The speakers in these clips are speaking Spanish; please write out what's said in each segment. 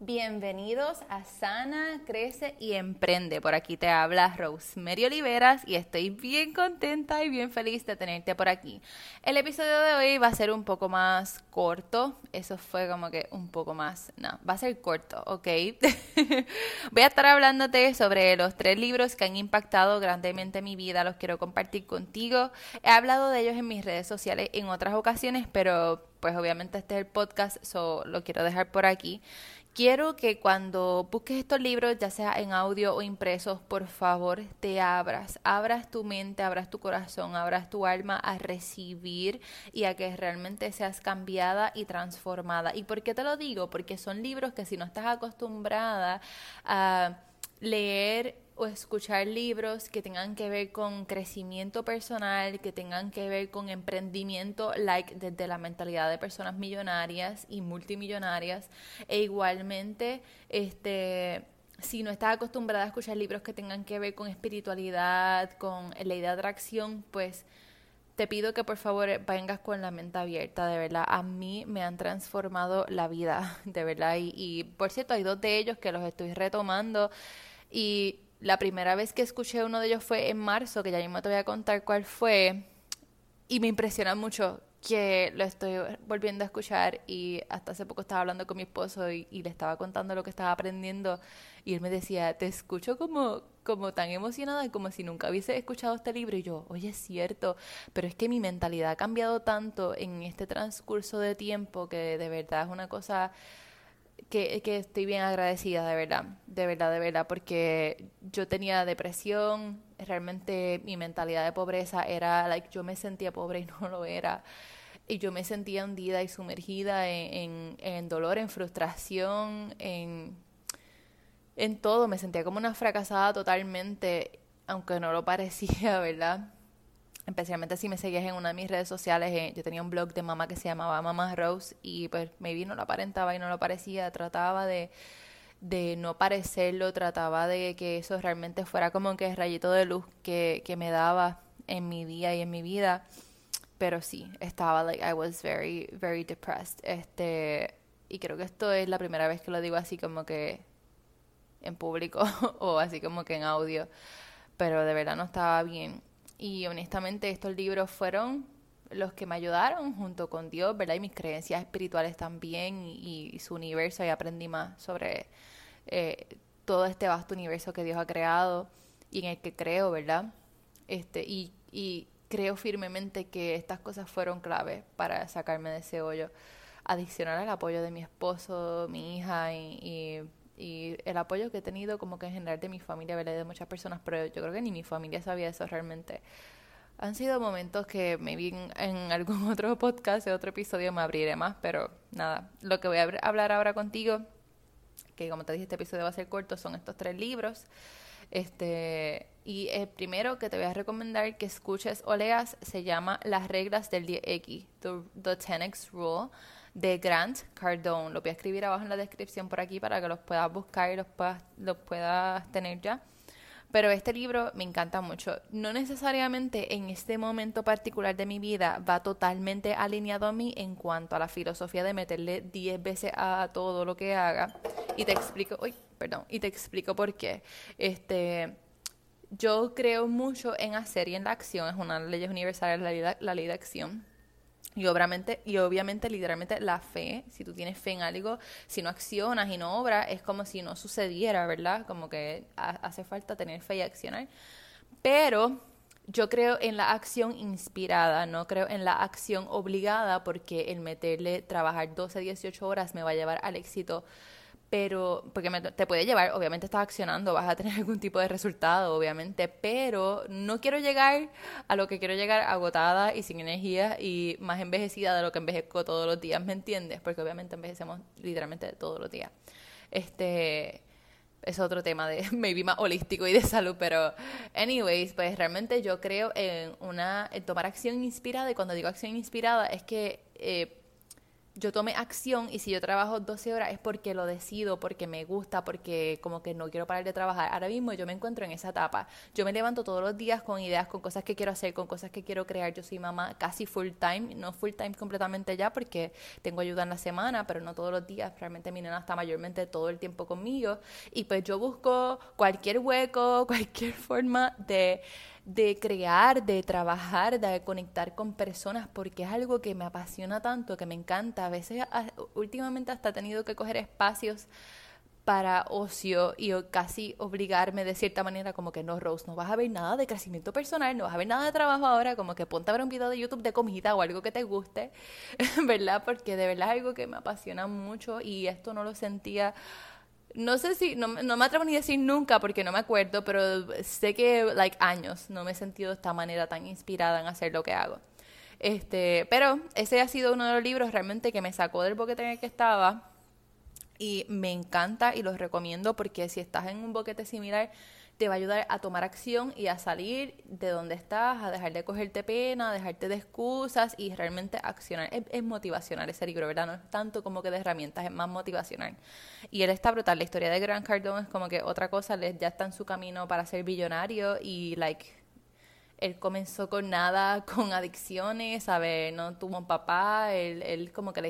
Bienvenidos a Sana, Crece y Emprende. Por aquí te habla Rosemary Oliveras y estoy bien contenta y bien feliz de tenerte por aquí. El episodio de hoy va a ser un poco más corto. Eso fue como que un poco más... No, va a ser corto, ¿ok? Voy a estar hablándote sobre los 3 libros que han impactado grandemente mi vida. Los quiero compartir contigo. He hablado de ellos en mis redes sociales en otras ocasiones, pero pues obviamente este es el podcast, so lo quiero dejar por aquí. Quiero que cuando busques estos libros, ya sea en audio o impresos, por favor te abras tu mente, abras tu corazón, abras tu alma a recibir y a que realmente seas cambiada y transformada. ¿Y por qué te lo digo? Porque son libros que si no estás acostumbrada a leer o escuchar libros que tengan que ver con crecimiento personal, que tengan que ver con emprendimiento, like desde la mentalidad de personas millonarias y multimillonarias, e igualmente si no estás acostumbrada a escuchar libros que tengan que ver con espiritualidad, con ley de atracción, pues te pido que por favor vengas con la mente abierta, de verdad. A mí me han transformado la vida, de verdad. Y por cierto, hay 2 de ellos que los estoy retomando. Y la primera vez que escuché uno de ellos fue en marzo, que ya mismo te voy a contar cuál fue, y me impresiona mucho que lo estoy volviendo a escuchar. Y hasta hace poco estaba hablando con mi esposo y le estaba contando lo que estaba aprendiendo, y él me decía, te escucho como tan emocionada, como si nunca hubiese escuchado este libro. Y yo, oye, es cierto, pero es que mi mentalidad ha cambiado tanto en este transcurso de tiempo que de verdad es una cosa... Que estoy bien agradecida, de verdad, porque yo tenía depresión, realmente mi mentalidad de pobreza era, like, yo me sentía pobre y no lo era, y yo me sentía hundida y sumergida en dolor, en frustración, en todo, me sentía como una fracasada totalmente, aunque no lo parecía, ¿verdad?, especialmente si me seguías en una de mis redes sociales. Yo tenía un blog de mamá que se llamaba Mamá Rose, y pues maybe no lo aparentaba y no lo parecía, trataba de no parecerlo, trataba de que eso realmente fuera como que el rayito de luz que me daba en mi día y en mi vida, pero sí, estaba like, I was very, very depressed, y creo que esto es la primera vez que lo digo así como que en público o así como que en audio, pero de verdad no estaba bien. Y honestamente estos libros fueron los que me ayudaron junto con Dios, ¿verdad? Y mis creencias espirituales también y su universo. Y aprendí más sobre todo este vasto universo que Dios ha creado y en el que creo, ¿verdad? Y creo firmemente que estas cosas fueron clave para sacarme de ese hoyo. Adicional al apoyo de mi esposo, mi hija y el apoyo que he tenido como que en general de mi familia, ¿verdad? De muchas personas, pero yo creo que ni mi familia sabía eso realmente. Han sido momentos que maybe en algún otro podcast, en otro episodio me abriré más, pero nada. Lo que voy a hablar ahora contigo, que como te dije, este episodio va a ser corto, son estos 3 libros. Y el primero que te voy a recomendar que escuches o leas se llama Las reglas del 10X, The 10X Rule, de Grant Cardone. Lo voy a escribir abajo en la descripción por aquí para que los puedas buscar y los puedas tener ya. Pero este libro me encanta mucho. No necesariamente en este momento particular de mi vida va totalmente alineado a mí en cuanto a la filosofía de meterle 10 veces a todo lo que haga. Y te explico, por qué. Yo creo mucho en hacer y en la acción. Es una ley universal, la ley de acción. Y obviamente, literalmente, la fe, si tú tienes fe en algo, si no accionas y no obras, es como si no sucediera, ¿verdad? Como que hace falta tener fe y accionar. Pero yo creo en la acción inspirada, no creo en la acción obligada, porque el meterle, trabajar 12, 18 horas me va a llevar al éxito. Pero, porque te puede llevar, obviamente estás accionando, vas a tener algún tipo de resultado, obviamente, pero no quiero llegar a lo que quiero llegar agotada y sin energía y más envejecida de lo que envejezco todos los días, ¿me entiendes? Porque obviamente envejecemos literalmente todos los días. Es otro tema de maybe más holístico y de salud, pero anyways, pues realmente yo creo en tomar acción inspirada, y cuando digo acción inspirada es que yo tomé acción, y si yo trabajo 12 horas es porque lo decido, porque me gusta, porque como que no quiero parar de trabajar. Ahora mismo yo me encuentro en esa etapa. Yo me levanto todos los días con ideas, con cosas que quiero hacer, con cosas que quiero crear. Yo soy mamá casi full time, no full time completamente ya porque tengo ayuda en la semana, pero no todos los días. Realmente mi nena está mayormente todo el tiempo conmigo, y pues yo busco cualquier hueco, cualquier forma de crear, de trabajar, de conectar con personas, porque es algo que me apasiona tanto, que me encanta. A veces, últimamente hasta he tenido que coger espacios para ocio y casi obligarme de cierta manera, como que no, Rose, no vas a ver nada de crecimiento personal, no vas a ver nada de trabajo ahora, como que ponte a ver un video de YouTube de comida o algo que te guste, ¿verdad? Porque de verdad es algo que me apasiona mucho, y esto no lo sentía... No sé si, no me atrevo ni a decir nunca porque no me acuerdo, pero sé que años no me he sentido de esta manera tan inspirada en hacer lo que hago. Pero ese ha sido uno de los libros realmente que me sacó del boquete en el que estaba, y me encanta y los recomiendo, porque si estás en un boquete similar te va a ayudar a tomar acción y a salir de donde estás, a dejar de cogerte pena, a dejarte de excusas y realmente accionar. Es motivacional ese libro, ¿verdad? No es tanto como que de herramientas, es más motivacional. Y él está brutal. La historia de Grant Cardone es como que otra cosa, ya está en su camino para ser billonario y él comenzó con nada, con adicciones, ¿sabes? No tuvo un papá, él como que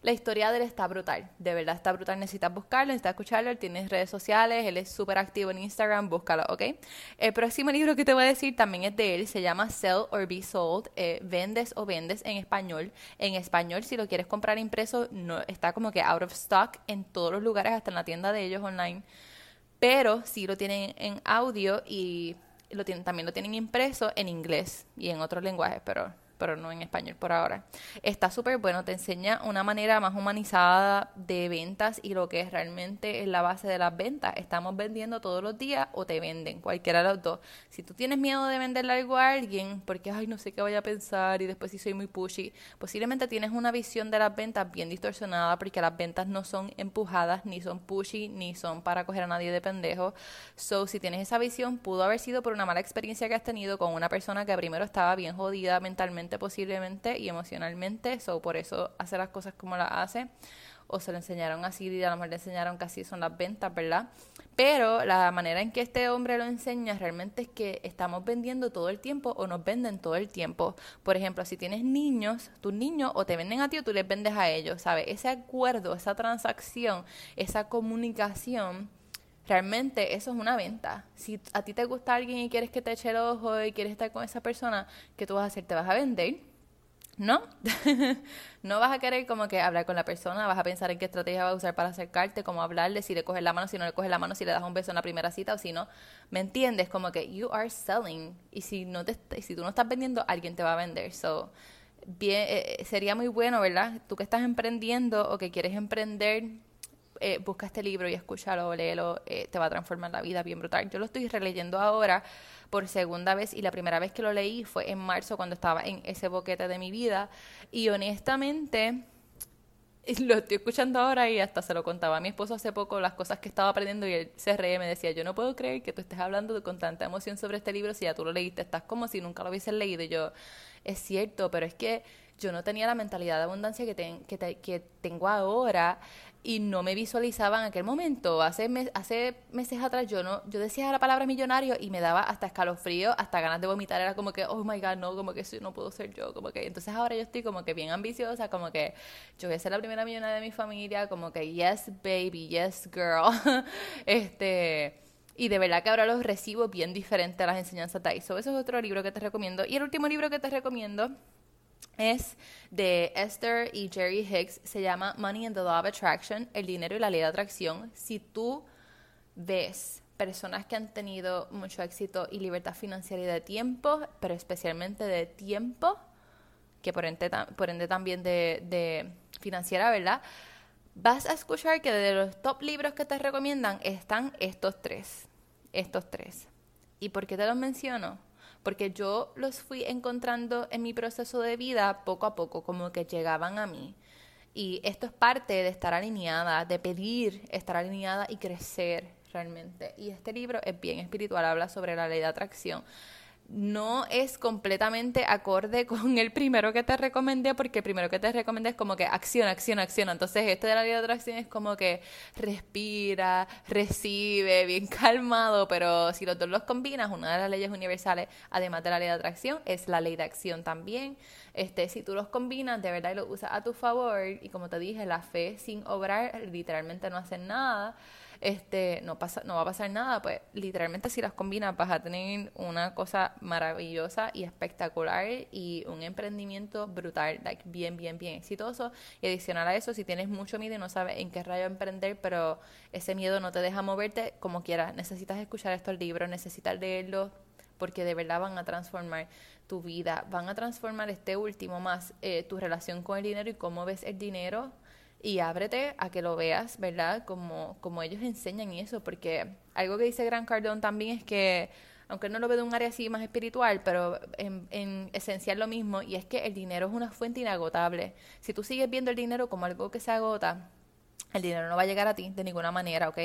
la historia de él está brutal, de verdad está brutal, necesitas buscarlo, necesitas escucharlo, él tiene redes sociales, él es súper activo en Instagram, búscalo, ¿ok? El próximo libro que te voy a decir también es de él, se llama Sell or Be Sold, Vendes o Vendes en español. En español, si lo quieres comprar impreso, no, está como que out of stock en todos los lugares, hasta en la tienda de ellos online, pero sí lo tienen en audio y también lo tienen impreso en inglés y en otros lenguajes, pero no en español por ahora. Está súper bueno, te enseña una manera más humanizada de ventas y lo que es realmente la base de las ventas. Estamos vendiendo todos los días o te venden, cualquiera de los dos. Si tú tienes miedo de venderle algo a alguien porque, ay, no sé qué vaya a pensar y después si soy muy pushy, posiblemente tienes una visión de las ventas bien distorsionada, porque las ventas no son empujadas, ni son pushy, ni son para coger a nadie de pendejo. So, si tienes esa visión, pudo haber sido por una mala experiencia que has tenido con una persona que primero estaba bien jodida mentalmente, posiblemente, y emocionalmente, so por eso hace las cosas como las hace, o se lo enseñaron así, y a lo mejor le enseñaron que así son las ventas, ¿verdad? Pero la manera en que este hombre lo enseña realmente es que estamos vendiendo todo el tiempo o nos venden todo el tiempo. Por ejemplo, si tienes niños, tus niños o te venden a ti o tú les vendes a ellos, ¿sabes? Ese acuerdo, esa transacción, esa comunicación, realmente eso es una venta. Si a ti te gusta alguien y quieres que te eche el ojo y quieres estar con esa persona, ¿qué tú vas a hacer? ¿Te vas a vender? No, no vas a querer como que hablar con la persona, vas a pensar en qué estrategia vas a usar para acercarte, cómo hablarle, si le coges la mano, si no le coges la mano, si le das un beso en la primera cita o si no, ¿me entiendes? Como que you are selling, y si tú no estás vendiendo, alguien te va a vender, so... Bien, sería muy bueno, ¿verdad? Tú que estás emprendiendo o que quieres emprender... busca este libro y escúchalo, léelo, te va a transformar la vida bien brutal. Yo lo estoy releyendo ahora por segunda vez, y la primera vez que lo leí fue en marzo, cuando estaba en ese boquete de mi vida, y honestamente lo estoy escuchando ahora, y hasta se lo contaba a mi esposo hace poco las cosas que estaba aprendiendo, y él se reía y me decía, yo no puedo creer que tú estés hablando con tanta emoción sobre este libro, si ya tú lo leíste, estás como si nunca lo hubieses leído. Y yo, es cierto, pero es que yo no tenía la mentalidad de abundancia que tengo ahora, y no me visualizaba en aquel momento. Hace meses atrás yo decía la palabra millonario y me daba hasta escalofrío, hasta ganas de vomitar, era como que, oh my God, no, como que eso no puedo ser yo, como que, entonces ahora yo estoy como que bien ambiciosa, como que yo voy a ser la primera millonaria de mi familia, como que yes baby, yes girl, y de verdad que ahora los recibo bien diferente a las enseñanzas de ahí. So, eso es otro libro que te recomiendo. Y el último libro que te recomiendo es de Esther y Jerry Hicks, se llama Money and the Law of Attraction, el dinero y la ley de atracción. Si tú ves personas que han tenido mucho éxito y libertad financiera y de tiempo, pero especialmente de tiempo, que por ende también de financiera, ¿verdad? Vas a escuchar que de los top libros que te recomiendan están estos tres. ¿Y por qué te los menciono? Porque yo los fui encontrando en mi proceso de vida poco a poco, como que llegaban a mí. Y esto es parte de estar alineada, de pedir estar alineada y crecer realmente. Y este libro es bien espiritual, habla sobre la ley de atracción. no es completamente acorde con el primero que te recomendé, porque el primero que te recomendé es como que acción, acción, acción. Entonces este de la ley de atracción es como que respira, recibe, bien calmado, pero si los dos los combinas, una de las leyes universales, además de la ley de atracción, es la ley de acción también. Si tú los combinas de verdad y los usas a tu favor, y como te dije, la fe sin obrar, literalmente no hacer nada, no va a pasar nada, pues literalmente si las combinas vas a tener una cosa maravillosa y espectacular y un emprendimiento brutal, like, bien, bien, bien exitoso. Y adicional a eso, si tienes mucho miedo y no sabes en qué rayo emprender, pero ese miedo no te deja moverte, como quieras, necesitas escuchar estos libros, necesitas leerlos, porque de verdad van a transformar tu vida, van a transformar tu relación con el dinero y cómo ves el dinero. Y ábrete a que lo veas, ¿verdad? Como ellos enseñan eso, porque algo que dice Grant Cardone también es que, aunque no lo ve de un área así más espiritual, pero en esencial lo mismo, y es que el dinero es una fuente inagotable. Si tú sigues viendo el dinero como algo que se agota, el dinero no va a llegar a ti de ninguna manera, ¿ok?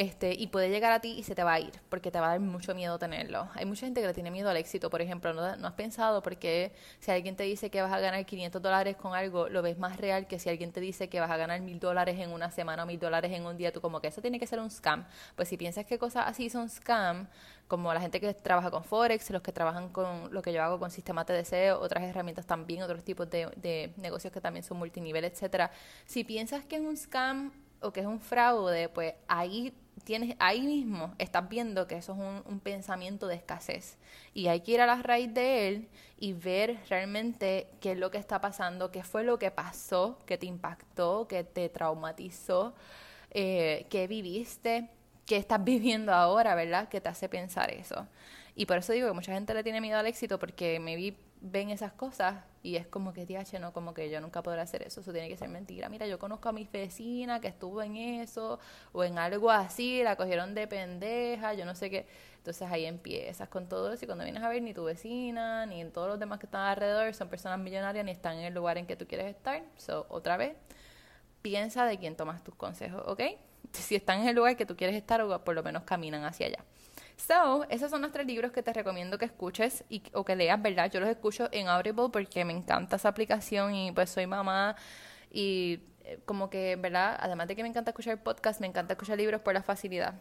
Y puede llegar a ti y se te va a ir, porque te va a dar mucho miedo tenerlo. Hay mucha gente que le tiene miedo al éxito, por ejemplo. ¿No has pensado porque si alguien te dice que vas a ganar $500 con algo, lo ves más real que si alguien te dice que vas a ganar $1,000 en una semana o $1,000 en un día? Tú como que eso tiene que ser un scam. Pues si piensas que cosas así son scam, como la gente que trabaja con Forex, los que trabajan con lo que yo hago con Sistema TDC, otras herramientas también, otros tipos de negocios que también son multinivel, etcétera. Si piensas que es un scam o que es un fraude, pues ahí mismo estás viendo que eso es un pensamiento de escasez. Y hay que ir a la raíz de él y ver realmente qué es lo que está pasando, qué fue lo que pasó, que te impactó, que te traumatizó, qué viviste, qué estás viviendo ahora, ¿verdad? Que te hace pensar eso. Y por eso digo que mucha gente le tiene miedo al éxito, porque ven esas cosas y es como que diache, no, como que yo nunca podré hacer eso, eso tiene que ser mentira. Mira, yo conozco a mi vecina que estuvo en eso o en algo así, la cogieron de pendeja, yo no sé qué. Entonces ahí empiezas con todo eso, y cuando vienes a ver, ni tu vecina ni en todos los demás que están alrededor son personas millonarias ni están en el lugar en que tú quieres estar. So, otra vez, piensa de quién tomas tus consejos, ¿ok? Si están en el lugar que tú quieres estar, o por lo menos caminan hacia allá. So, esos son los 3 libros que te recomiendo que escuches o que leas, ¿verdad? Yo los escucho en Audible porque me encanta esa aplicación y pues soy mamá y como que, ¿verdad? Además de que me encanta escuchar podcasts, me encanta escuchar libros por la facilidad.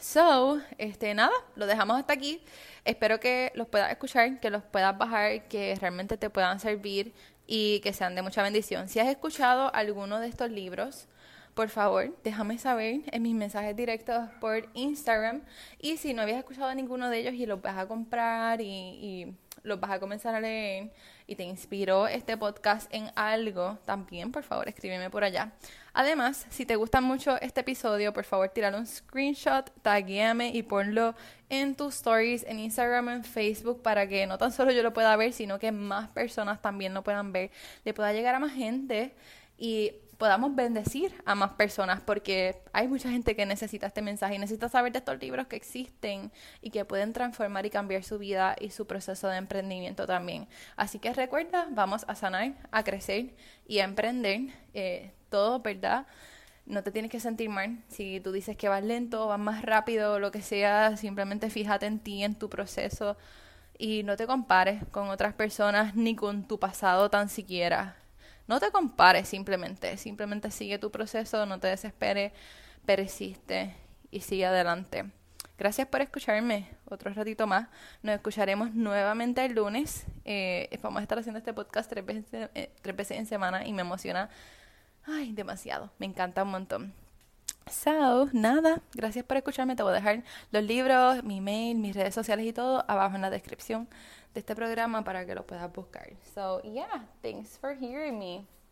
So, nada, lo dejamos hasta aquí. Espero que los puedas escuchar, que los puedas bajar, que realmente te puedan servir y que sean de mucha bendición. Si has escuchado alguno de estos libros, por favor, déjame saber en mis mensajes directos por Instagram. Y si no habías escuchado ninguno de ellos y los vas a comprar y los vas a comenzar a leer y te inspiró este podcast en algo, también por favor escríbeme por allá. Además, si te gusta mucho este episodio, por favor tíralo un screenshot, taguéame y ponlo en tus stories, en Instagram, en Facebook, para que no tan solo yo lo pueda ver, sino que más personas también lo puedan ver, le pueda llegar a más gente y podamos bendecir a más personas, porque hay mucha gente que necesita este mensaje y necesita saber de estos libros que existen y que pueden transformar y cambiar su vida y su proceso de emprendimiento también. Así que recuerda, vamos a sanar, a crecer y a emprender, todo, ¿verdad? No te tienes que sentir mal si tú dices que vas lento, vas más rápido, lo que sea. Simplemente fíjate en ti, en tu proceso, y no te compares con otras personas ni con tu pasado tan siquiera. No te compares, simplemente sigue tu proceso, no te desesperes, persiste y sigue adelante. Gracias por escucharme otro ratito más. Nos escucharemos nuevamente el lunes. Vamos a estar haciendo este podcast 3 veces en semana y me emociona demasiado. Me encanta un montón. So, nada, gracias por escucharme. Te voy a dejar los libros, mi email, mis redes sociales y todo abajo en la descripción de este programa para que lo puedas buscar. So, yeah, thanks for hearing me.